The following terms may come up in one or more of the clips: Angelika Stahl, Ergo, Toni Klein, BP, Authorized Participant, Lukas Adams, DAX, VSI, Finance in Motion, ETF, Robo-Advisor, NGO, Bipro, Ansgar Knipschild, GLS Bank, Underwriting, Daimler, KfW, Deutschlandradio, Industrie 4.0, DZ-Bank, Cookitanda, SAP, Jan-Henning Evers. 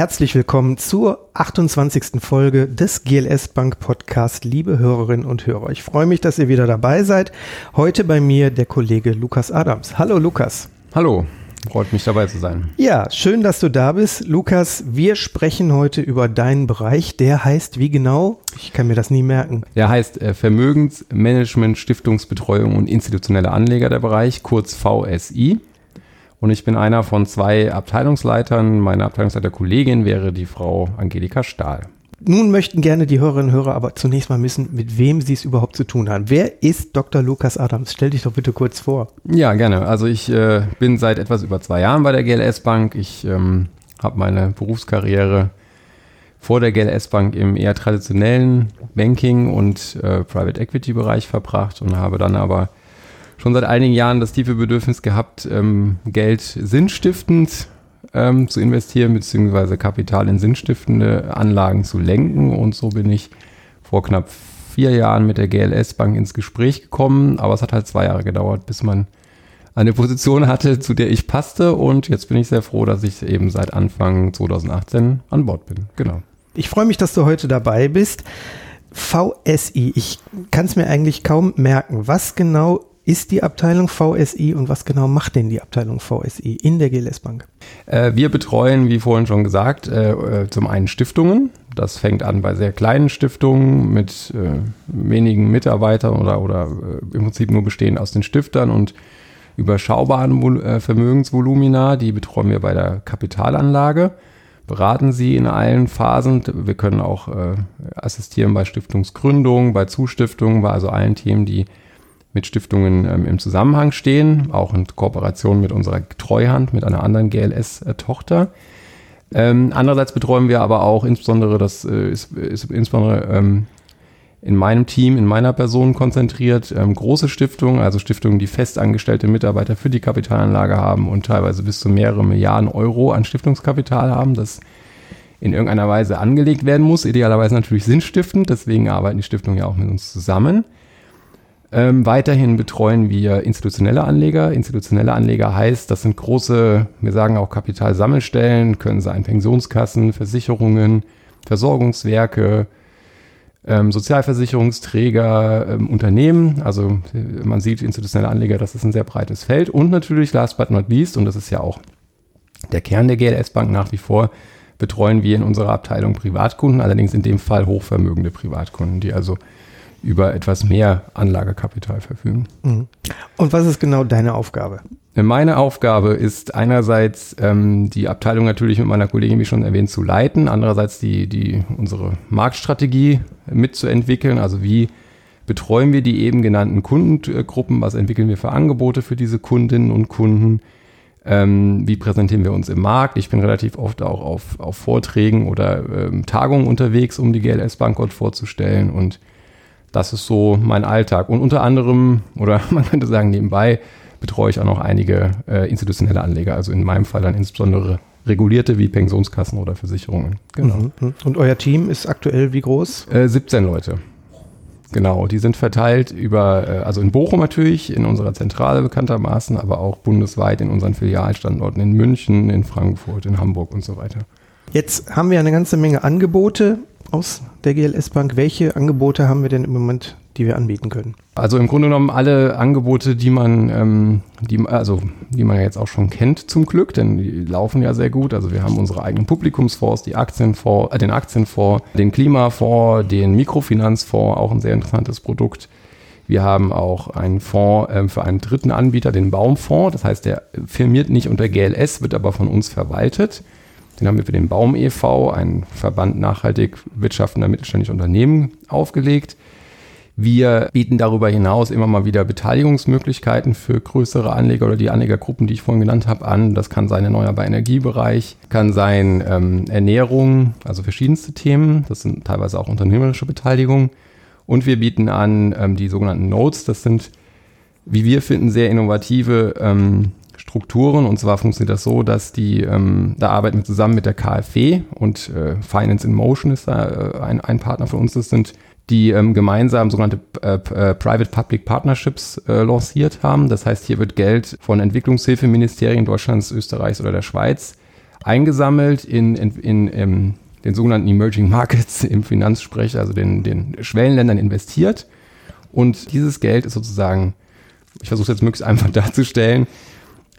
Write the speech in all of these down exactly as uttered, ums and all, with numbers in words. Herzlich willkommen zur achtundzwanzigsten Folge des G L S Bank Podcast, liebe Hörerinnen und Hörer. Ich freue mich, dass ihr wieder dabei seid. Heute bei mir der Kollege Lukas Adams. Hallo Lukas. Hallo, freut mich dabei zu sein. Ja, schön, dass du da bist. Lukas, wir sprechen heute über deinen Bereich, der heißt wie genau? Ich kann mir das nie merken. Der heißt Vermögensmanagement, Stiftungsbetreuung und institutionelle Anleger, der Bereich, kurz V S I. Und ich bin einer von zwei Abteilungsleitern. Meine Abteilungsleiterkollegin wäre die Frau Angelika Stahl. Nun möchten gerne die Hörerinnen und Hörer aber zunächst mal wissen, mit wem sie es überhaupt zu tun haben. Wer ist Doktor Lukas Adams? Stell dich doch bitte kurz vor. Ja, gerne. Also ich äh, bin seit etwas über zwei Jahren bei der G L S Bank. Ich ähm, habe meine Berufskarriere vor der G L S Bank im eher traditionellen Banking- und äh, Private-Equity-Bereich verbracht und habe dann aber schon seit einigen Jahren das tiefe Bedürfnis gehabt, Geld sinnstiftend zu investieren, beziehungsweise Kapital in sinnstiftende Anlagen zu lenken. Und so bin ich vor knapp vier Jahren mit der G L S Bank ins Gespräch gekommen. Aber es hat halt zwei Jahre gedauert, bis man eine Position hatte, zu der ich passte. Und jetzt bin ich sehr froh, dass ich eben seit Anfang zwanzig achtzehn an Bord bin. Genau. Ich freue mich, dass du heute dabei bist. V S I, ich kann es mir eigentlich kaum merken. Was genau ist die Abteilung V S I und was genau macht denn die Abteilung V S I in der G L S Bank? Äh, wir betreuen, wie vorhin schon gesagt, äh, zum einen Stiftungen. Das fängt an bei sehr kleinen Stiftungen mit äh, wenigen Mitarbeitern oder, oder äh, im Prinzip nur bestehend aus den Stiftern und überschaubaren Vol- äh, Vermögensvolumina. Die betreuen wir bei der Kapitalanlage, beraten sie in allen Phasen. Wir können auch äh, assistieren bei Stiftungsgründung, bei Zustiftungen, bei also allen Themen, die mit Stiftungen ähm, im Zusammenhang stehen, auch in Kooperation mit unserer Treuhand, mit einer anderen G L S-Tochter. Ähm, andererseits betreuen wir aber auch insbesondere, das äh, ist, ist insbesondere ähm, in meinem Team, in meiner Person konzentriert, ähm, große Stiftungen, also Stiftungen, die festangestellte Mitarbeiter für die Kapitalanlage haben und teilweise bis zu mehrere Milliarden Euro an Stiftungskapital haben, das in irgendeiner Weise angelegt werden muss, idealerweise natürlich sinnstiftend, deswegen arbeiten die Stiftungen ja auch mit uns zusammen. Ähm, weiterhin betreuen wir institutionelle Anleger. Institutionelle Anleger heißt, das sind große, wir sagen auch Kapitalsammelstellen, können sein Pensionskassen, Versicherungen, Versorgungswerke, ähm, Sozialversicherungsträger, ähm, Unternehmen. Also man sieht institutionelle Anleger, das ist ein sehr breites Feld. Und natürlich, last but not least, und das ist ja auch der Kern der G L S Bank nach wie vor, betreuen wir in unserer Abteilung Privatkunden, allerdings in dem Fall hochvermögende Privatkunden, die also über etwas mehr Anlagekapital verfügen. Und was ist genau deine Aufgabe? Meine Aufgabe ist einerseits ähm, die Abteilung natürlich mit meiner Kollegin, wie schon erwähnt, zu leiten, andererseits die, die unsere Marktstrategie mitzuentwickeln, also wie betreuen wir die eben genannten Kundengruppen, was entwickeln wir für Angebote für diese Kundinnen und Kunden, ähm, wie präsentieren wir uns im Markt. Ich bin relativ oft auch auf, auf Vorträgen oder ähm, Tagungen unterwegs, um die G L S Bank dort vorzustellen, und das ist so mein Alltag. Und unter anderem, oder man könnte sagen nebenbei, betreue ich auch noch einige äh, institutionelle Anleger. Also in meinem Fall dann insbesondere regulierte wie Pensionskassen oder Versicherungen. Genau. Und euer Team ist aktuell wie groß? Äh, siebzehn Leute. Genau, die sind verteilt über, äh, also in Bochum natürlich, in unserer Zentrale bekanntermaßen, aber auch bundesweit in unseren Filialstandorten in München, in Frankfurt, in Hamburg und so weiter. Jetzt haben wir eine ganze Menge Angebote aus der G L S Bank. Welche Angebote haben wir denn im Moment, die wir anbieten können? Also im Grunde genommen alle Angebote, die man, ähm, die, also die man ja jetzt auch schon kennt zum Glück, denn die laufen ja sehr gut. Also wir haben unsere eigenen Publikumsfonds, die Aktienfonds, äh, den Aktienfonds, den Klimafonds, den Mikrofinanzfonds, auch ein sehr interessantes Produkt. Wir haben auch einen Fonds äh, für einen dritten Anbieter, den Baumfonds. Das heißt, der firmiert nicht unter G L S, wird aber von uns verwaltet. Den haben wir für den Baum e V, einen Verband nachhaltig wirtschaftender mittelständischer Unternehmen, aufgelegt. Wir bieten darüber hinaus immer mal wieder Beteiligungsmöglichkeiten für größere Anleger oder die Anlegergruppen, die ich vorhin genannt habe, an. Das kann sein erneuerbarer Energiebereich, kann sein ähm, Ernährung, also verschiedenste Themen. Das sind teilweise auch unternehmerische Beteiligungen. Und wir bieten an ähm, die sogenannten Notes. Das sind, wie wir finden, sehr innovative ähm, Strukturen, und zwar funktioniert das so, dass die, ähm, da arbeiten wir zusammen mit der K f W und äh, Finance in Motion ist da äh, ein, ein Partner von uns, das sind die ähm, gemeinsam sogenannte äh, äh, Private-Public Partnerships äh, lanciert haben. Das heißt, hier wird Geld von Entwicklungshilfeministerien Deutschlands, Österreichs oder der Schweiz eingesammelt in, in, in, in den sogenannten Emerging Markets im Finanzsprech, also den, den Schwellenländern investiert. Und dieses Geld ist sozusagen, ich versuche es jetzt möglichst einfach darzustellen,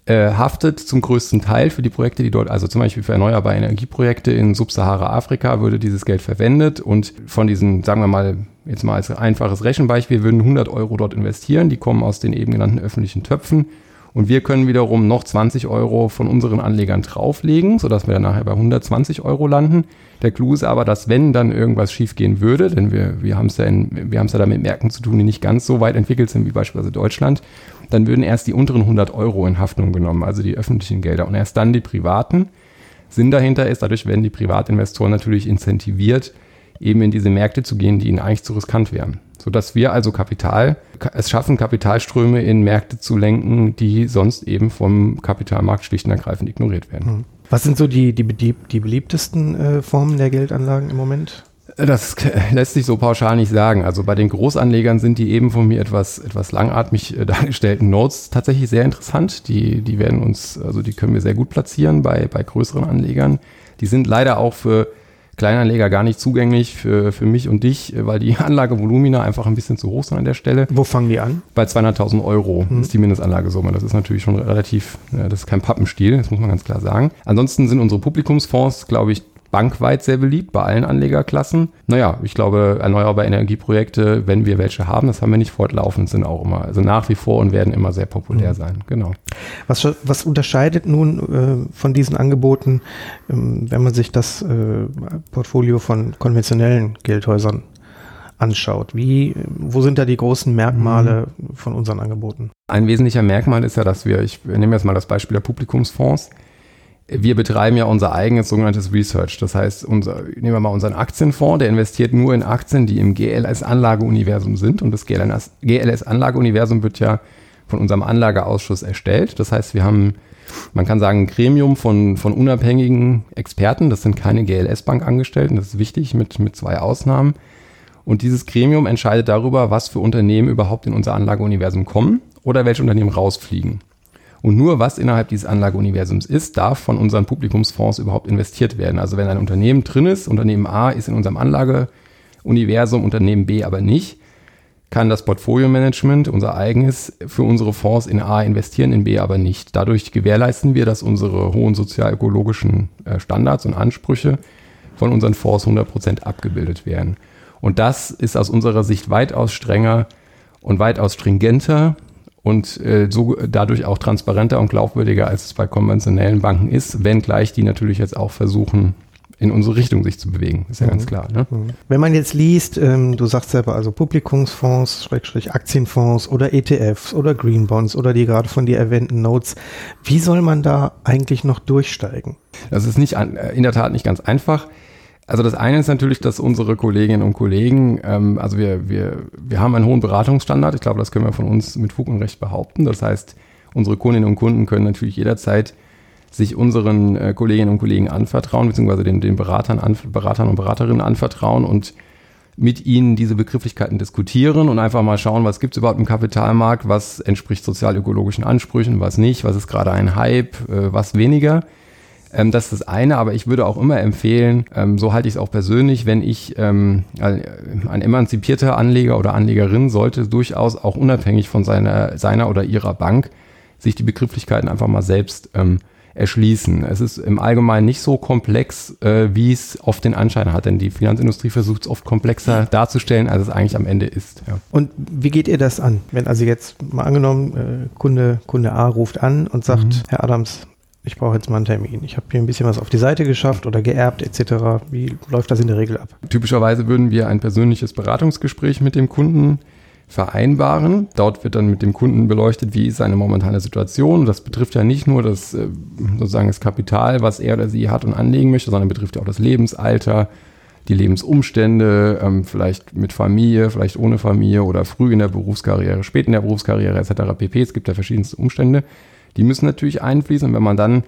äh, haftet zum größten Teil für die Projekte, die dort, also zum Beispiel für erneuerbare Energieprojekte in Subsahara-Afrika würde dieses Geld verwendet. Und von diesen, sagen wir mal, jetzt mal als einfaches Rechenbeispiel, würden hundert Euro dort investieren. Die kommen aus den eben genannten öffentlichen Töpfen. Und wir können wiederum noch zwanzig Euro von unseren Anlegern drauflegen, sodass wir dann nachher bei hundertzwanzig Euro landen. Der Clou ist aber, dass wenn dann irgendwas schiefgehen würde, denn wir, wir haben es ja, ja da mit Märkten zu tun, die nicht ganz so weit entwickelt sind wie beispielsweise Deutschland, dann würden erst die unteren hundert Euro in Haftung genommen, also die öffentlichen Gelder, und erst dann die privaten. Sinn dahinter ist, dadurch werden die Privatinvestoren natürlich incentiviert, eben in diese Märkte zu gehen, die ihnen eigentlich zu riskant wären. Sodass wir also Kapital, es schaffen, Kapitalströme in Märkte zu lenken, die sonst eben vom Kapitalmarkt schlicht und ergreifend ignoriert werden. Was sind so die, die, die beliebtesten äh, Formen der Geldanlagen im Moment? Das lässt sich so pauschal nicht sagen. Also bei den Großanlegern sind die eben von mir etwas, etwas langatmig dargestellten Notes tatsächlich sehr interessant. Die, die werden uns, also die können wir sehr gut platzieren bei, bei größeren Anlegern. Die sind leider auch für Kleinanleger gar nicht zugänglich für, für mich und dich, weil die Anlagevolumina einfach ein bisschen zu hoch sind an der Stelle. Wo fangen die an? Bei zweihunderttausend Euro hm. ist die Mindestanlagesumme. Das ist natürlich schon relativ, das ist kein Pappenstiel, das muss man ganz klar sagen. Ansonsten sind unsere Publikumsfonds, glaube ich, bankweit sehr beliebt bei allen Anlegerklassen. Naja, ich glaube, erneuerbare Energieprojekte, wenn wir welche haben, das haben wir nicht fortlaufend, sind auch immer, also nach wie vor und werden immer sehr populär mhm. sein. Genau. Was, was unterscheidet nun äh, von diesen Angeboten, ähm, wenn man sich das äh, Portfolio von konventionellen Geldhäusern anschaut? Wie, wo sind da die großen Merkmale mhm. von unseren Angeboten? Ein wesentlicher Merkmal ist ja, dass wir, ich nehme jetzt mal das Beispiel der Publikumsfonds, wir betreiben ja unser eigenes sogenanntes Research. Das heißt, unser, nehmen wir mal unseren Aktienfonds, der investiert nur in Aktien, die im G L S-Anlageuniversum sind. Und das G L S-Anlageuniversum wird ja von unserem Anlageausschuss erstellt. Das heißt, wir haben, man kann sagen, ein Gremium von, von unabhängigen Experten. Das sind keine G L S-Bank-Angestellten. Das ist wichtig, mit, mit zwei Ausnahmen. Und dieses Gremium entscheidet darüber, was für Unternehmen überhaupt in unser Anlageuniversum kommen oder welche Unternehmen rausfliegen. Und nur was innerhalb dieses Anlageuniversums ist, darf von unseren Publikumsfonds überhaupt investiert werden. Also wenn ein Unternehmen drin ist, Unternehmen A ist in unserem Anlageuniversum, Unternehmen B aber nicht, kann das Portfolio-Management, unser eigenes, für unsere Fonds in A investieren, in B aber nicht. Dadurch gewährleisten wir, dass unsere hohen sozial-ökologischen Standards und Ansprüche von unseren Fonds hundert Prozent abgebildet werden. Und das ist aus unserer Sicht weitaus strenger und weitaus stringenter, und äh, so dadurch auch transparenter und glaubwürdiger, als es bei konventionellen Banken ist, wenngleich die natürlich jetzt auch versuchen, in unsere Richtung sich zu bewegen. Ist ja mhm. ganz klar. Ne? Wenn man jetzt liest, ähm, du sagst selber, also Publikumsfonds, Schrägstrich Aktienfonds oder E T Fs oder Green Bonds oder die gerade von dir erwähnten Notes, wie soll man da eigentlich noch durchsteigen? Das ist nicht in der Tat nicht ganz einfach. Also das eine ist natürlich, dass unsere Kolleginnen und Kollegen, ähm, also wir wir wir haben einen hohen Beratungsstandard. Ich glaube, das können wir von uns mit Fug und Recht behaupten. Das heißt, unsere Kundinnen und Kunden können natürlich jederzeit sich unseren äh, Kolleginnen und Kollegen anvertrauen, beziehungsweise den den Beratern, anf- Beratern und Beraterinnen anvertrauen und mit ihnen diese Begrifflichkeiten diskutieren und einfach mal schauen, was gibt es überhaupt im Kapitalmarkt, was entspricht sozial-ökologischen Ansprüchen, was nicht, was ist gerade ein Hype, äh, was weniger. Ähm, das ist das eine, aber ich würde auch immer empfehlen, ähm, so halte ich es auch persönlich, wenn ich, ähm, ein emanzipierter Anleger oder Anlegerin sollte durchaus auch unabhängig von seiner, seiner oder ihrer Bank sich die Begrifflichkeiten einfach mal selbst ähm, erschließen. Es ist im Allgemeinen nicht so komplex, äh, wie es oft den Anschein hat, denn die Finanzindustrie versucht es oft komplexer darzustellen, als es eigentlich am Ende ist. Ja. Und wie geht ihr das an? Wenn also jetzt mal angenommen, äh, Kunde, Kunde A ruft an und sagt, mhm. Herr Adams, ich brauche jetzt mal einen Termin. Ich habe hier ein bisschen was auf die Seite geschafft oder geerbt et cetera. Wie läuft das in der Regel ab? Typischerweise würden wir ein persönliches Beratungsgespräch mit dem Kunden vereinbaren. Dort wird dann mit dem Kunden beleuchtet, wie ist seine momentane Situation. Das betrifft ja nicht nur das, sozusagen das Kapital, was er oder sie hat und anlegen möchte, sondern betrifft ja auch das Lebensalter, die Lebensumstände, vielleicht mit Familie, vielleicht ohne Familie oder früh in der Berufskarriere, spät in der Berufskarriere et cetera pp. Es gibt ja verschiedenste Umstände. Die müssen natürlich einfließen. Und wenn man dann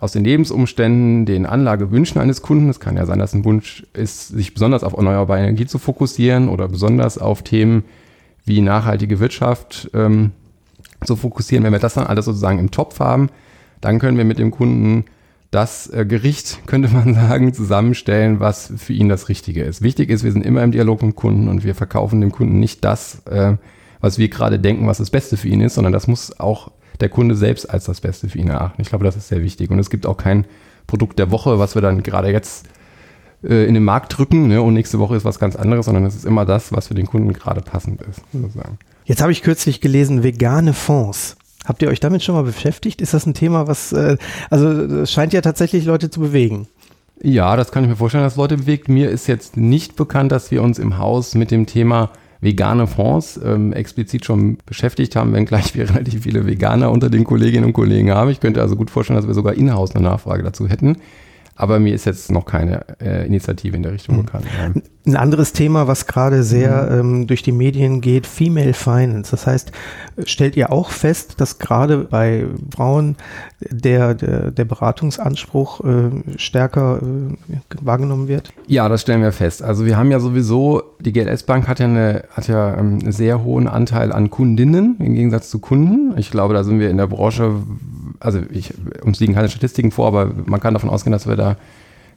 aus den Lebensumständen, den Anlagewünschen eines Kunden, es kann ja sein, dass ein Wunsch ist, sich besonders auf erneuerbare Energie zu fokussieren oder besonders auf Themen wie nachhaltige Wirtschaft ähm, zu fokussieren, wenn wir das dann alles sozusagen im Topf haben, dann können wir mit dem Kunden das äh, Gericht, könnte man sagen, zusammenstellen, was für ihn das Richtige ist. Wichtig ist, wir sind immer im Dialog mit dem Kunden und wir verkaufen dem Kunden nicht das, äh, was wir gerade denken, was das Beste für ihn ist, sondern das muss auch der Kunde selbst als das Beste für ihn erachten. Ich glaube, das ist sehr wichtig. Und es gibt auch kein Produkt der Woche, was wir dann gerade jetzt äh, in den Markt drücken, ne? Und nächste Woche ist was ganz anderes, sondern es ist immer das, was für den Kunden gerade passend ist, sozusagen. Jetzt habe ich kürzlich gelesen, vegane Fonds. Habt ihr euch damit schon mal beschäftigt? Ist das ein Thema, was, äh, also es scheint ja tatsächlich Leute zu bewegen. Ja, das kann ich mir vorstellen, dass Leute bewegt. Mir ist jetzt nicht bekannt, dass wir uns im Haus mit dem Thema vegane Fonds ähm, explizit schon beschäftigt haben, wenngleich wir relativ viele Veganer unter den Kolleginnen und Kollegen haben. Ich könnte also gut vorstellen, dass wir sogar in-house eine Nachfrage dazu hätten. Aber mir ist jetzt noch keine äh, Initiative in der Richtung bekannt. Mhm. Ein anderes Thema, was gerade sehr mhm. ähm, durch die Medien geht, Female Finance. Das heißt, stellt ihr auch fest, dass gerade bei Frauen der, der, der Beratungsanspruch äh, stärker äh, wahrgenommen wird? Ja, das stellen wir fest. Also wir haben ja sowieso, die G L S Bank hat ja, eine, hat ja einen sehr hohen Anteil an Kundinnen im Gegensatz zu Kunden. Ich glaube, da sind wir in der Branche, also ich, uns liegen keine Statistiken vor, aber man kann davon ausgehen, dass wir da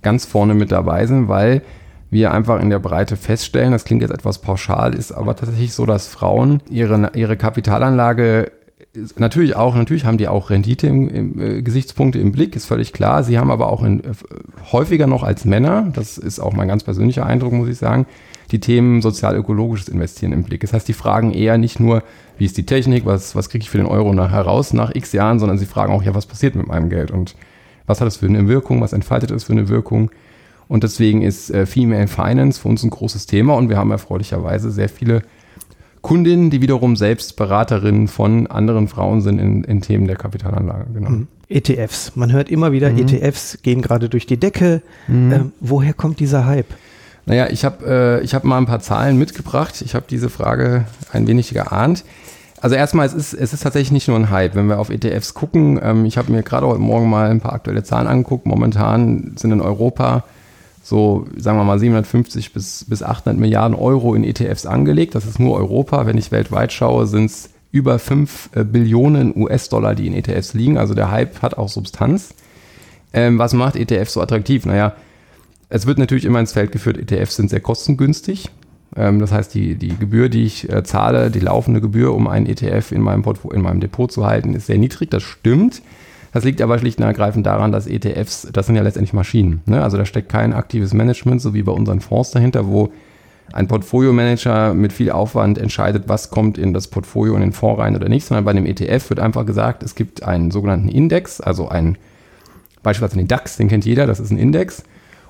ganz vorne mit dabei sind, weil wir einfach in der Breite feststellen, das klingt jetzt etwas pauschal, ist aber tatsächlich so, dass Frauen ihre, ihre Kapitalanlage, natürlich auch, natürlich haben die auch Rendite im, im äh, Gesichtspunkte im Blick, ist völlig klar. Sie haben aber auch in, äh, häufiger noch als Männer, das ist auch mein ganz persönlicher Eindruck, muss ich sagen, die Themen sozial-ökologisches Investieren im Blick. Das heißt, die fragen eher nicht nur, wie ist die Technik, was, was kriege ich für den Euro nachher raus nach x Jahren, sondern sie fragen auch, ja, was passiert mit meinem Geld und was hat es für eine Wirkung, was entfaltet es für eine Wirkung. Und deswegen ist äh, Female Finance für uns ein großes Thema und wir haben erfreulicherweise sehr viele Kundinnen, die wiederum selbst Beraterinnen von anderen Frauen sind in, in Themen der Kapitalanlage. Genau. E T Fs, man hört immer wieder, mhm. E T Fs gehen gerade durch die Decke. Mhm. Ähm, woher kommt dieser Hype? Naja, ich habe äh, ich hab mal ein paar Zahlen mitgebracht. Ich habe diese Frage ein wenig geahnt. Also erstmal, es ist, es ist tatsächlich nicht nur ein Hype. Wenn wir auf E T Fs gucken, ähm, ich habe mir gerade heute Morgen mal ein paar aktuelle Zahlen angeguckt. Momentan sind in Europa so, sagen wir mal, siebenhundertfünfzig bis achthundert Milliarden Euro in E T Fs angelegt. Das ist nur Europa. Wenn ich weltweit schaue, sind es über fünf Billionen U S-Dollar, die in E T Fs liegen. Also der Hype hat auch Substanz. Ähm, was macht E T Fs so attraktiv? Naja, es wird natürlich immer ins Feld geführt, E T Fs sind sehr kostengünstig. Das heißt, die, die Gebühr, die ich zahle, die laufende Gebühr, um einen E T F in meinem Portfo- in meinem Depot zu halten, ist sehr niedrig. Das stimmt. Das liegt aber schlicht und ergreifend daran, dass E T Fs, das sind ja letztendlich Maschinen. Ne? Also da steckt kein aktives Management, so wie bei unseren Fonds dahinter, wo ein Portfolio-Manager mit viel Aufwand entscheidet, was kommt in das Portfolio, in den Fonds rein oder nicht. Sondern bei einem E T F wird einfach gesagt, es gibt einen sogenannten Index, also einen, beispielsweise den DAX, den kennt jeder, das ist ein Index.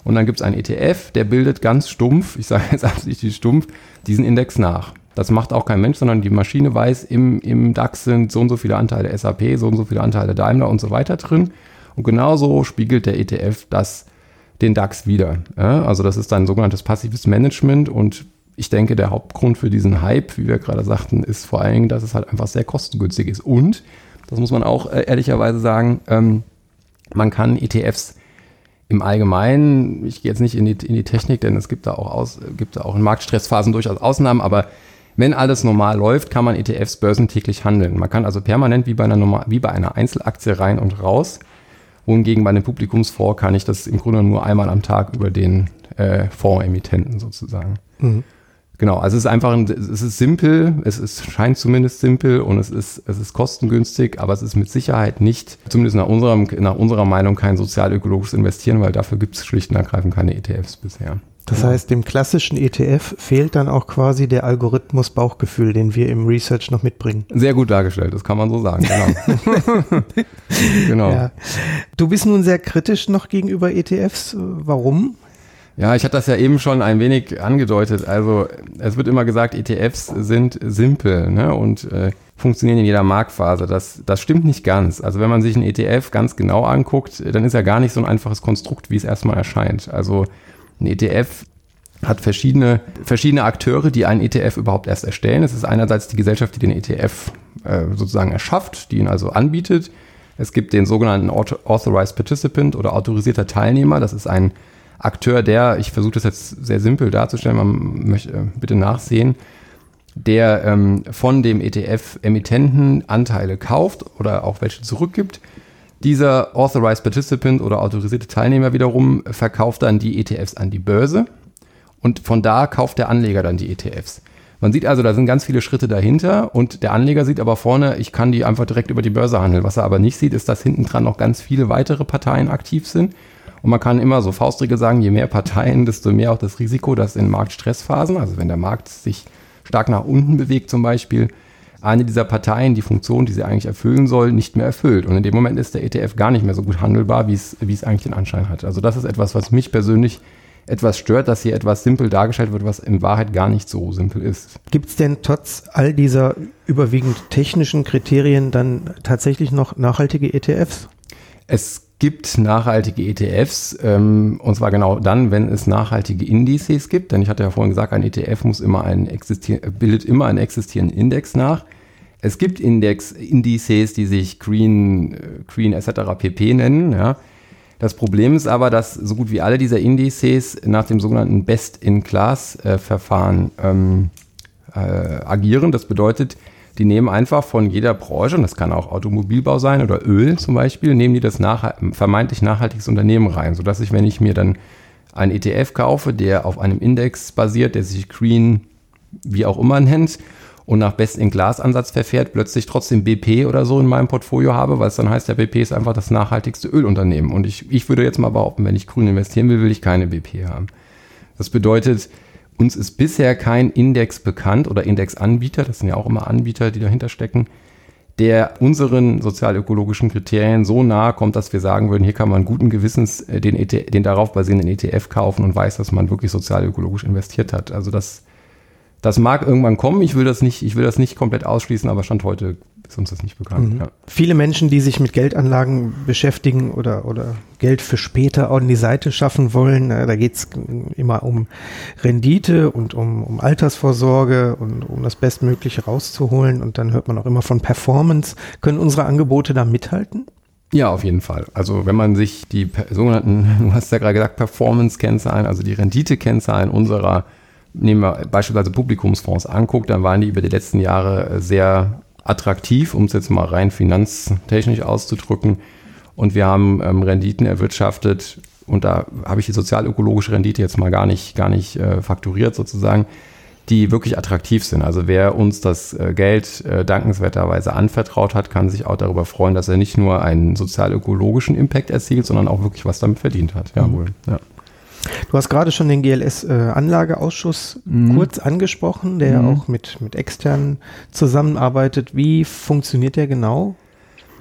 Und dann gibt es einen E T F, der bildet ganz stumpf, ich sage jetzt absichtlich stumpf, diesen Index nach. Das macht auch kein Mensch, sondern die Maschine weiß, im, im DAX sind so und so viele Anteile S A P, so und so viele Anteile Daimler und so weiter drin. Und genauso spiegelt der E T F das, den DAX wieder. Ja, also das ist dann sogenanntes passives Management. Und ich denke, der Hauptgrund für diesen Hype, wie wir gerade sagten, ist vor allen Dingen, dass es halt einfach sehr kostengünstig ist. Und, das muss man auch äh, ehrlicherweise sagen, ähm, man kann E T Fs im Allgemeinen, ich gehe jetzt nicht in die, in die Technik, denn es gibt da auch aus, gibt da auch in Marktstressphasen durchaus Ausnahmen, aber wenn alles normal läuft, kann man E T Fs börsentäglich handeln. Man kann also permanent wie bei einer normal, wie bei einer Einzelaktie rein und raus. Wohingegen bei einem Publikumsfonds kann ich das im Grunde nur einmal am Tag über den äh, Fondsemittenten sozusagen. Mhm. Genau, also es ist einfach, ein, es ist simpel, es ist, scheint zumindest simpel und es ist, es ist kostengünstig, aber es ist mit Sicherheit nicht, zumindest nach unserem, nach unserer Meinung, kein sozial-ökologisches Investieren, weil dafür gibt es schlicht und ergreifend keine E T Fs bisher. Das heißt, dem klassischen E T F fehlt dann auch quasi der Algorithmus Bauchgefühl, den wir im Research noch mitbringen. Sehr gut dargestellt, das kann man so sagen, genau. Genau. Ja. Du bist nun sehr kritisch noch gegenüber E T Fs, warum? Ja, ich hatte das ja eben schon ein wenig angedeutet. Also es wird immer gesagt, E T Fs sind simpel, ne, und äh, funktionieren in jeder Marktphase. Das, das stimmt nicht ganz. Also wenn man sich einen E T F ganz genau anguckt, dann ist er gar nicht so ein einfaches Konstrukt, wie es erstmal erscheint. Also ein E T F hat verschiedene, verschiedene Akteure, die einen E T F überhaupt erst erstellen. Es ist einerseits die Gesellschaft, die den E T F äh, sozusagen erschafft, die ihn also anbietet. Es gibt den sogenannten Authorized Participant oder autorisierter Teilnehmer. Das ist ein Akteur, der, ich versuche das jetzt sehr simpel darzustellen, man möchte bitte nachsehen, der ähm, von dem E T F-Emittenten Anteile kauft oder auch welche zurückgibt, Dieser Authorized Participant oder autorisierte Teilnehmer wiederum verkauft dann die E T Fs an die Börse und von da kauft der Anleger dann die E T Fs. Man sieht also, da sind ganz viele Schritte dahinter und der Anleger sieht aber vorne, ich kann die einfach direkt über die Börse handeln. Was er aber nicht sieht, ist, dass hinten dran noch ganz viele weitere Parteien aktiv sind. Und man kann immer so Faustregel sagen, je mehr Parteien, desto mehr auch das Risiko, dass in Marktstressphasen, also wenn der Markt sich stark nach unten bewegt zum Beispiel, eine dieser Parteien die Funktion, die sie eigentlich erfüllen soll, nicht mehr erfüllt. Und in dem Moment ist der E T F gar nicht mehr so gut handelbar, wie es, wie es eigentlich den Anschein hat. Also das ist etwas, was mich persönlich etwas stört, dass hier etwas simpel dargestellt wird, was in Wahrheit gar nicht so simpel ist. Gibt es denn trotz all dieser überwiegend technischen Kriterien dann tatsächlich noch nachhaltige E T Fs? Es gibt nachhaltige E T Fs, ähm, und zwar genau dann, wenn es nachhaltige Indizes gibt, denn ich hatte ja vorhin gesagt, ein E T F muss immer einen existier- bildet immer einen existierenden Index nach. Es gibt Index Indizes, die sich Green, Green et cetera pp. Nennen, ja. Das Problem ist aber, dass so gut wie alle dieser Indizes nach dem sogenannten Best-in-Class-Verfahren ähm, äh, agieren. Das bedeutet, die nehmen einfach von jeder Branche, und das kann auch Automobilbau sein oder Öl zum Beispiel, nehmen die das nach, vermeintlich nachhaltiges Unternehmen rein, sodass ich, wenn ich mir dann einen E T F kaufe, der auf einem Index basiert, der sich Green wie auch immer nennt und nach Best-in-Class-Ansatz verfährt, plötzlich trotzdem B P oder so in meinem Portfolio habe, weil es dann heißt, der B P ist einfach das nachhaltigste Ölunternehmen. Und ich, ich würde jetzt mal behaupten, wenn ich grün investieren will, will ich keine B P haben. Das bedeutet, uns ist bisher kein Index bekannt oder Indexanbieter, das sind ja auch immer Anbieter, die dahinter stecken, der unseren sozial-ökologischen Kriterien so nahe kommt, dass wir sagen würden, hier kann man guten Gewissens den, E T F, den darauf basierenden E T F kaufen und weiß, dass man wirklich sozial-ökologisch investiert hat. Also das, das mag irgendwann kommen, ich will das nicht, ich will das nicht komplett ausschließen, aber Stand heute ist uns das nicht bekannt. Mhm. Ja. Viele Menschen, die sich mit Geldanlagen beschäftigen oder, oder Geld für später an die Seite schaffen wollen, da geht es immer um Rendite und um, um Altersvorsorge und um das Bestmögliche rauszuholen. Und dann hört man auch immer von Performance. Können unsere Angebote da mithalten? Ja, auf jeden Fall. Also wenn man sich die sogenannten, du hast ja gerade gesagt, Performance-Kennzahlen, also die Rendite-Kennzahlen unserer, nehmen wir beispielsweise Publikumsfonds anguckt, dann waren die über die letzten Jahre sehr attraktiv, um es jetzt mal rein finanztechnisch auszudrücken. Und wir haben ähm, Renditen erwirtschaftet, und da habe ich die sozialökologische Rendite jetzt mal gar nicht, gar nicht äh, fakturiert sozusagen, die wirklich attraktiv sind. Also wer uns das äh, Geld äh, dankenswerterweise anvertraut hat, kann sich auch darüber freuen, dass er nicht nur einen sozialökologischen Impact erzielt, sondern auch wirklich was damit verdient hat. Jawohl, mhm. ja. Du hast gerade schon den G L S-Anlageausschuss äh, mhm. kurz angesprochen, der mhm. auch mit, mit Externen zusammenarbeitet. Wie funktioniert der genau?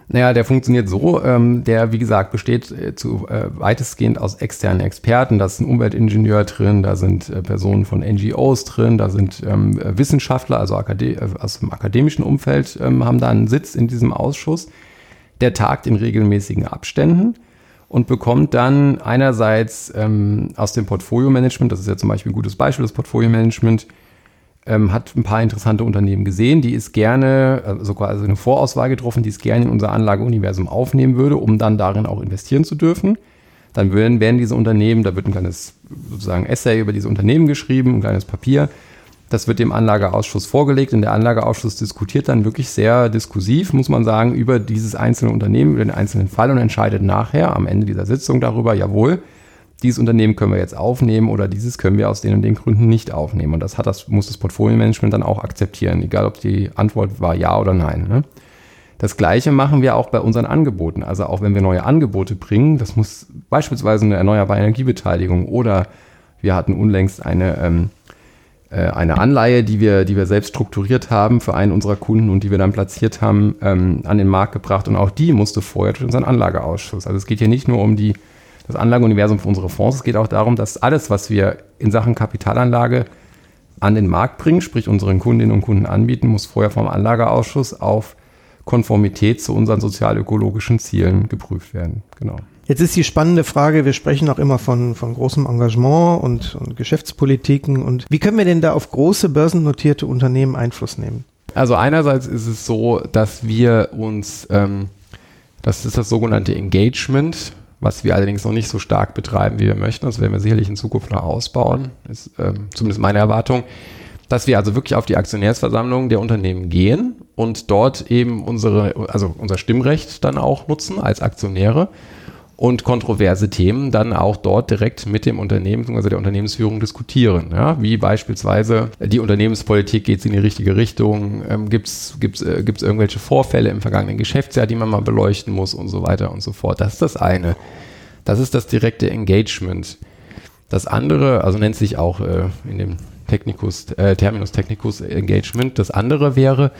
Naja, der funktioniert so, ähm, der, wie gesagt, besteht äh, zu, äh, weitestgehend aus externen Experten. Da ist ein Umweltingenieur drin, da sind äh, Personen von N G Os drin, da sind ähm, Wissenschaftler, also Akade- äh, aus dem akademischen Umfeld, ähm, haben da einen Sitz in diesem Ausschuss. Der tagt in regelmäßigen Abständen und bekommt dann einerseits ähm, aus dem Portfolio-Management, das ist ja zum Beispiel ein gutes Beispiel, das Portfolio-Management, ähm, hat ein paar interessante Unternehmen gesehen, die ist gerne, also quasi eine Vorauswahl getroffen, die es gerne in unser Anlageuniversum aufnehmen würde, um dann darin auch investieren zu dürfen. Dann werden, werden diese Unternehmen, da wird ein kleines sozusagen Essay über diese Unternehmen geschrieben, ein kleines Papier, das wird dem Anlageausschuss vorgelegt und der Anlageausschuss diskutiert dann wirklich sehr diskursiv, muss man sagen, über dieses einzelne Unternehmen, über den einzelnen Fall und entscheidet nachher am Ende dieser Sitzung darüber, jawohl, dieses Unternehmen können wir jetzt aufnehmen oder dieses können wir aus den und den Gründen nicht aufnehmen. Und das hat das, muss das Portfolio-Management dann auch akzeptieren, egal ob die Antwort war ja oder nein. Ne? Das Gleiche machen wir auch bei unseren Angeboten. Also auch wenn wir neue Angebote bringen, das muss beispielsweise eine erneuerbare Energiebeteiligung oder wir hatten unlängst eine ähm, eine Anleihe, die wir, die wir selbst strukturiert haben für einen unserer Kunden und die wir dann platziert haben, ähm, an den Markt gebracht. Und auch die musste vorher durch unseren Anlageausschuss. Also es geht hier nicht nur um die, das Anlageuniversum für unsere Fonds, es geht auch darum, dass alles, was wir in Sachen Kapitalanlage an den Markt bringen, sprich unseren Kundinnen und Kunden anbieten, muss vorher vom Anlageausschuss auf Konformität zu unseren sozial-ökologischen Zielen geprüft werden. Genau. Jetzt ist die spannende Frage, wir sprechen auch immer von, von großem Engagement und, und Geschäftspolitiken. Und wie können wir denn da auf große börsennotierte Unternehmen Einfluss nehmen? Also einerseits ist es so, dass wir uns, ähm, das ist das sogenannte Engagement, was wir allerdings noch nicht so stark betreiben, wie wir möchten. Das werden wir sicherlich in Zukunft noch ausbauen, ist ähm, zumindest meine Erwartung, dass wir also wirklich auf die Aktionärsversammlungen der Unternehmen gehen und dort eben unsere, also unser Stimmrecht dann auch nutzen als Aktionäre und kontroverse Themen dann auch dort direkt mit dem Unternehmen bzw. der Unternehmensführung diskutieren. Ja? Wie beispielsweise die Unternehmenspolitik, geht es in die richtige Richtung, ähm, gibt es gibt's, äh, gibt's irgendwelche Vorfälle im vergangenen Geschäftsjahr, die man mal beleuchten muss und so weiter und so fort. Das ist das eine. Das ist das direkte Engagement. Das andere, also nennt sich auch äh, in dem Technicus, äh, Terminus Technicus Engagement, das andere wäre,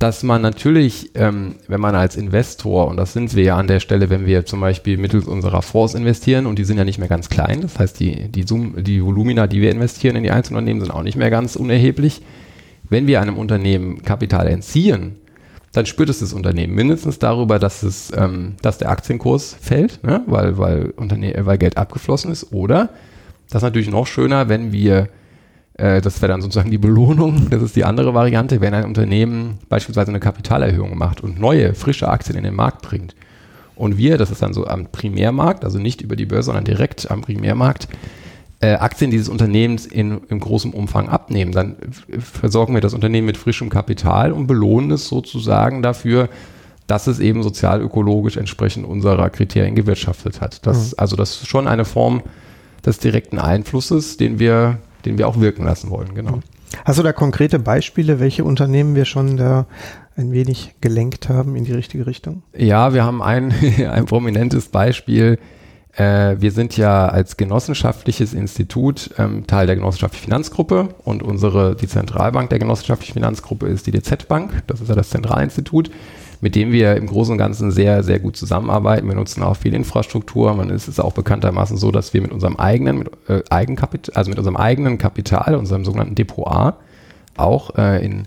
dass man natürlich, ähm, wenn man als Investor, und das sind wir ja an der Stelle, wenn wir zum Beispiel mittels unserer Fonds investieren, und die sind ja nicht mehr ganz klein, das heißt, die, die, Zoom, die Volumina, die wir investieren in die einzelnen Unternehmen, sind auch nicht mehr ganz unerheblich. Wenn wir einem Unternehmen Kapital entziehen, dann spürt es das Unternehmen mindestens darüber, dass es, ähm, dass der Aktienkurs fällt, ne? weil, weil, Unterne- weil Geld abgeflossen ist, oder, das ist natürlich noch schöner, wenn wir das wäre dann sozusagen die Belohnung, das ist die andere Variante, wenn ein Unternehmen beispielsweise eine Kapitalerhöhung macht und neue, frische Aktien in den Markt bringt. Und wir, das ist dann so am Primärmarkt, also nicht über die Börse, sondern direkt am Primärmarkt, äh, Aktien dieses Unternehmens in, in großem Umfang abnehmen. Dann versorgen wir das Unternehmen mit frischem Kapital und belohnen es sozusagen dafür, dass es eben sozial-ökologisch entsprechend unserer Kriterien gewirtschaftet hat. Das, mhm. Also das ist schon eine Form des direkten Einflusses, den wir den wir auch wirken lassen wollen, genau. Hast du da konkrete Beispiele, welche Unternehmen wir schon da ein wenig gelenkt haben in die richtige Richtung? Ja, wir haben ein, ein prominentes Beispiel. Wir sind ja als genossenschaftliches Institut Teil der Genossenschaftlichen Finanzgruppe, und unsere, die Zentralbank der Genossenschaftlichen Finanzgruppe ist die D Z-Bank, das ist ja das Zentralinstitut, mit dem wir im Großen und Ganzen sehr, sehr gut zusammenarbeiten. Wir nutzen auch viel Infrastruktur. Man ist es auch bekanntermaßen so, dass wir mit unserem eigenen, mit, äh, Eigenkapital, also mit unserem eigenen Kapital, unserem sogenannten Depot A, auch äh, in,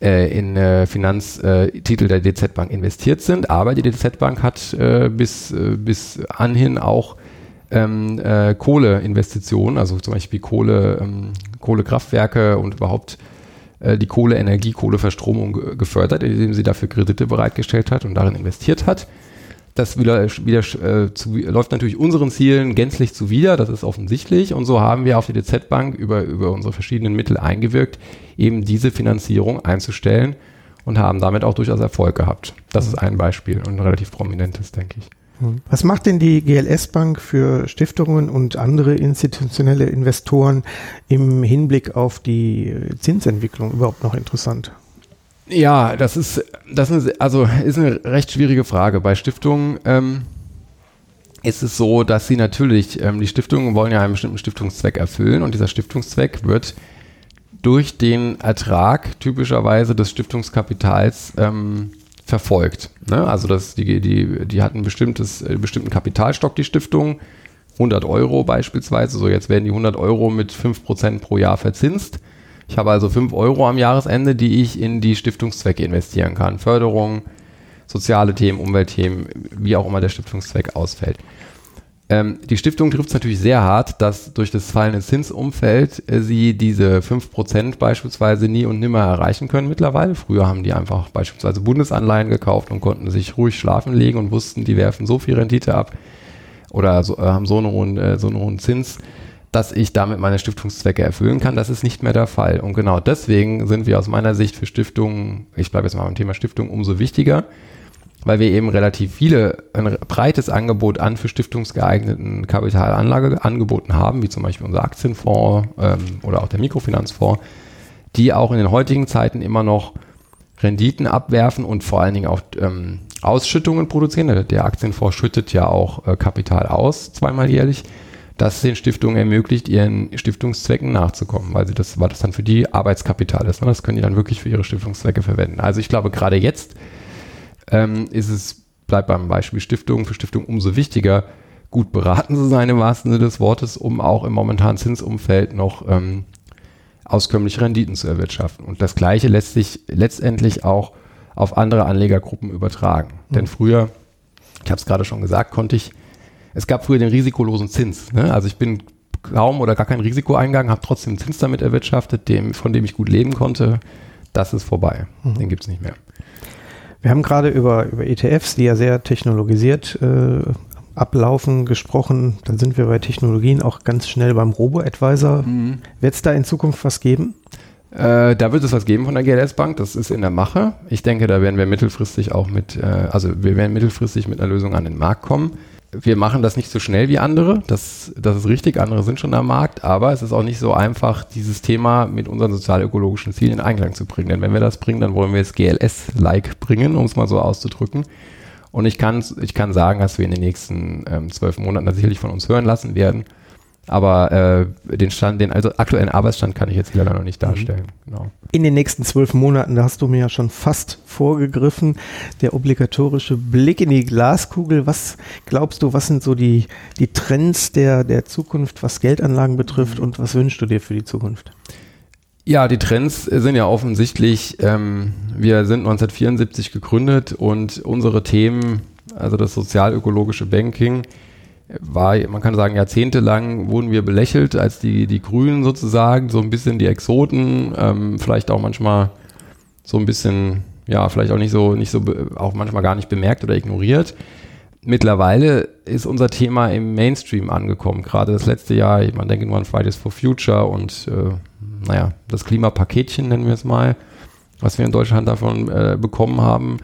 äh, in äh, Finanztitel der D Z-Bank investiert sind. Aber die D Z-Bank hat äh, bis, äh, bis anhin auch ähm, äh, Kohleinvestitionen, also zum Beispiel Kohle, ähm, Kohlekraftwerke und überhaupt die Kohleenergie, Kohleverstromung gefördert, indem sie dafür Kredite bereitgestellt hat und darin investiert hat. Das wieder, wieder, äh, zu, läuft natürlich unseren Zielen gänzlich zuwider, das ist offensichtlich. Und so haben wir auf die D Z-Bank über, über unsere verschiedenen Mittel eingewirkt, eben diese Finanzierung einzustellen, und haben damit auch durchaus Erfolg gehabt. Das ist ein Beispiel und ein relativ prominentes, denke ich. Was macht denn die G L S Bank für Stiftungen und andere institutionelle Investoren im Hinblick auf die Zinsentwicklung überhaupt noch interessant? Ja, das ist, das ist, also ist eine recht schwierige Frage. Bei Stiftungen ähm, ist es so, dass sie natürlich, ähm, die Stiftungen wollen ja einen bestimmten Stiftungszweck erfüllen, und dieser Stiftungszweck wird durch den Ertrag typischerweise des Stiftungskapitals ähm, verfolgt. Ne? Also das, die, die, die hatten ein bestimmtes, einen bestimmten Kapitalstock, die Stiftung, hundert Euro beispielsweise. So, jetzt werden die hundert Euro mit fünf Prozent pro Jahr verzinst. Ich habe also fünf Euro am Jahresende, die ich in die Stiftungszwecke investieren kann. Förderung, soziale Themen, Umweltthemen, wie auch immer der Stiftungszweck ausfällt. Ähm, die Stiftung trifft es natürlich sehr hart, dass durch das fallende Zinsumfeld äh, sie diese fünf Prozent beispielsweise nie und nimmer erreichen können mittlerweile. Früher haben die einfach beispielsweise Bundesanleihen gekauft und konnten sich ruhig schlafen legen und wussten, die werfen so viel Rendite ab oder so, äh, haben so einen hohen, äh, so einen hohen Zins, dass ich damit meine Stiftungszwecke erfüllen kann. Das ist nicht mehr der Fall. Und genau deswegen sind wir aus meiner Sicht für Stiftungen, ich bleibe jetzt mal beim Thema Stiftung, umso wichtiger, weil wir eben relativ viele, ein breites Angebot an für stiftungsgeeigneten Kapitalanlageangeboten haben, wie zum Beispiel unser Aktienfonds ähm, oder auch der Mikrofinanzfonds, die auch in den heutigen Zeiten immer noch Renditen abwerfen und vor allen Dingen auch ähm, Ausschüttungen produzieren. Der Aktienfonds schüttet ja auch äh, Kapital aus, zweimal jährlich, das den Stiftungen ermöglicht, ihren Stiftungszwecken nachzukommen, weil sie das, weil das dann für die Arbeitskapital ist. Ne? Das können die dann wirklich für ihre Stiftungszwecke verwenden. Also ich glaube, gerade jetzt ist es, bleibt beim Beispiel Stiftung, für Stiftung umso wichtiger, gut beraten zu sein im wahrsten Sinne des Wortes, um auch im momentanen Zinsumfeld noch ähm, auskömmliche Renditen zu erwirtschaften. Und das Gleiche lässt sich letztendlich auch auf andere Anlegergruppen übertragen. Mhm. Denn früher, ich habe es gerade schon gesagt, konnte ich, es gab früher den risikolosen Zins. Ne? Also ich bin kaum oder gar kein Risiko eingegangen, habe trotzdem Zins damit erwirtschaftet, dem, von dem ich gut leben konnte. Das ist vorbei. Mhm. Den gibt es nicht mehr. Wir haben gerade über, über E T Fs, die ja sehr technologisiert äh, ablaufen, gesprochen. Dann sind wir bei Technologien auch ganz schnell beim Robo-Advisor. Mhm. Wird es da in Zukunft was geben? Äh, da wird es was geben von der G L S Bank, das ist in der Mache. Ich denke, da werden wir mittelfristig auch mit, äh, also wir werden mittelfristig mit einer Lösung an den Markt kommen. Wir machen das nicht so schnell wie andere, das, das ist richtig, andere sind schon am Markt, aber es ist auch nicht so einfach, dieses Thema mit unseren sozial-ökologischen Zielen in Einklang zu bringen. Denn wenn wir das bringen, dann wollen wir es G L S-like bringen, um es mal so auszudrücken. Und ich kann, ich kann sagen, dass wir in den nächsten ähm, zwölf Monaten das sicherlich von uns hören lassen werden. Aber äh, den Stand, den also aktuellen Arbeitsstand kann ich jetzt leider noch nicht darstellen. Genau. In den nächsten zwölf Monaten, da hast du mir ja schon fast vorgegriffen, der obligatorische Blick in die Glaskugel. Was glaubst du, was sind so die, die Trends der, der Zukunft, was Geldanlagen betrifft, und was wünschst du dir für die Zukunft? Ja, die Trends sind ja offensichtlich, ähm, wir sind neunzehnhundertvierundsiebzig gegründet und unsere Themen, also das sozial-ökologische Banking, war, man kann sagen, jahrzehntelang wurden wir belächelt als die, die Grünen sozusagen, so ein bisschen die Exoten, ähm, vielleicht auch manchmal so ein bisschen, ja, vielleicht auch nicht so, nicht so, auch manchmal gar nicht bemerkt oder ignoriert. Mittlerweile ist unser Thema im Mainstream angekommen. Gerade das letzte Jahr, man denke nur an Fridays for Future und, äh, naja, das Klimapaketchen nennen wir es mal, was wir in Deutschland davon äh, bekommen haben.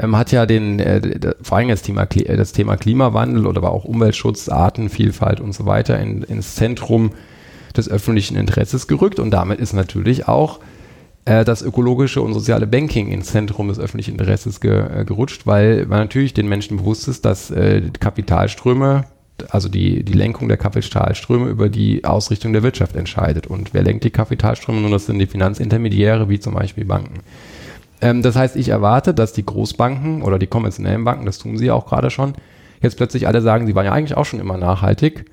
Hat ja den, äh, vor allem das Thema, das Thema Klimawandel oder aber auch Umweltschutz, Artenvielfalt und so weiter in, ins Zentrum des öffentlichen Interesses gerückt, und damit ist natürlich auch äh, das ökologische und soziale Banking ins Zentrum des öffentlichen Interesses ge, äh, gerutscht, weil, weil natürlich den Menschen bewusst ist, dass äh, Kapitalströme, also die, die Lenkung der Kapitalströme über die Ausrichtung der Wirtschaft entscheidet. Und wer lenkt die Kapitalströme? Nun, das sind die Finanzintermediäre wie zum Beispiel Banken. Das heißt, ich erwarte, dass die Großbanken oder die konventionellen Banken, das tun sie ja auch gerade schon, jetzt plötzlich alle sagen, sie waren ja eigentlich auch schon immer nachhaltig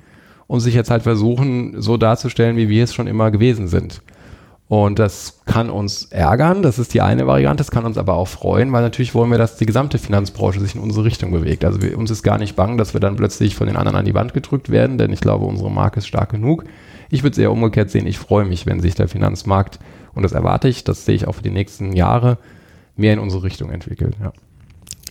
und sich jetzt halt versuchen, so darzustellen, wie wir es schon immer gewesen sind. Und das kann uns ärgern, das ist die eine Variante, das kann uns aber auch freuen, weil natürlich wollen wir, dass die gesamte Finanzbranche sich in unsere Richtung bewegt. Also wir, uns ist gar nicht bang, dass wir dann plötzlich von den anderen an die Wand gedrückt werden, denn ich glaube, unsere Marke ist stark genug. Ich würde es eher umgekehrt sehen, ich freue mich, wenn sich der Finanzmarkt, und das erwarte ich, das sehe ich auch für die nächsten Jahre, mehr in unsere Richtung entwickelt. Ja.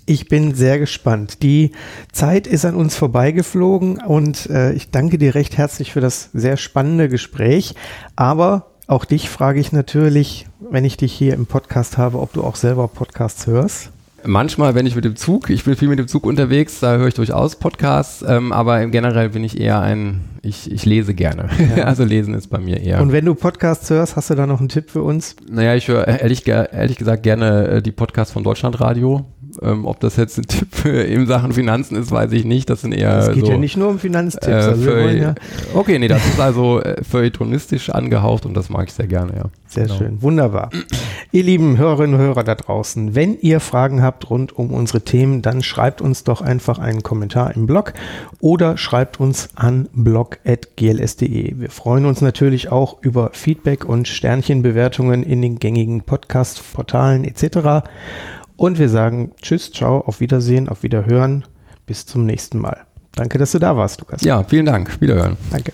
Ich bin sehr gespannt. Die Zeit ist an uns vorbeigeflogen und äh, ich danke dir recht herzlich für das sehr spannende Gespräch. Aber auch dich frage ich natürlich, wenn ich dich hier im Podcast habe, ob du auch selber Podcasts hörst. Manchmal, wenn ich mit dem Zug, ich bin viel mit dem Zug unterwegs, da höre ich durchaus Podcasts, ähm, aber im Generell bin ich eher ein, ich, ich lese gerne, ja. Also lesen ist bei mir eher. Und wenn du Podcasts hörst, hast du da noch einen Tipp für uns? Naja, ich höre ehrlich, ehrlich gesagt gerne die Podcasts von Deutschlandradio. Ähm, ob das jetzt ein Tipp in Sachen Finanzen ist, weiß ich nicht, das sind eher so. Es geht so, ja nicht nur um Finanztipps. Äh, also wir wollen ja okay, nee, das ist also feuilletonistisch angehaucht und das mag ich sehr gerne, ja. Sehr genau. Schön, wunderbar. Ihr lieben Hörerinnen und Hörer da draußen, wenn ihr Fragen habt rund um unsere Themen, dann schreibt uns doch einfach einen Kommentar im Blog oder schreibt uns an blog at g l s punkt d e. Wir freuen uns natürlich auch über Feedback und Sternchenbewertungen in den gängigen Podcast-Portalen et cetera. Und wir sagen tschüss, ciao, auf Wiedersehen, auf Wiederhören, bis zum nächsten Mal. Danke, dass du da warst, Lukas. Ja, vielen Dank. Wiederhören. Danke.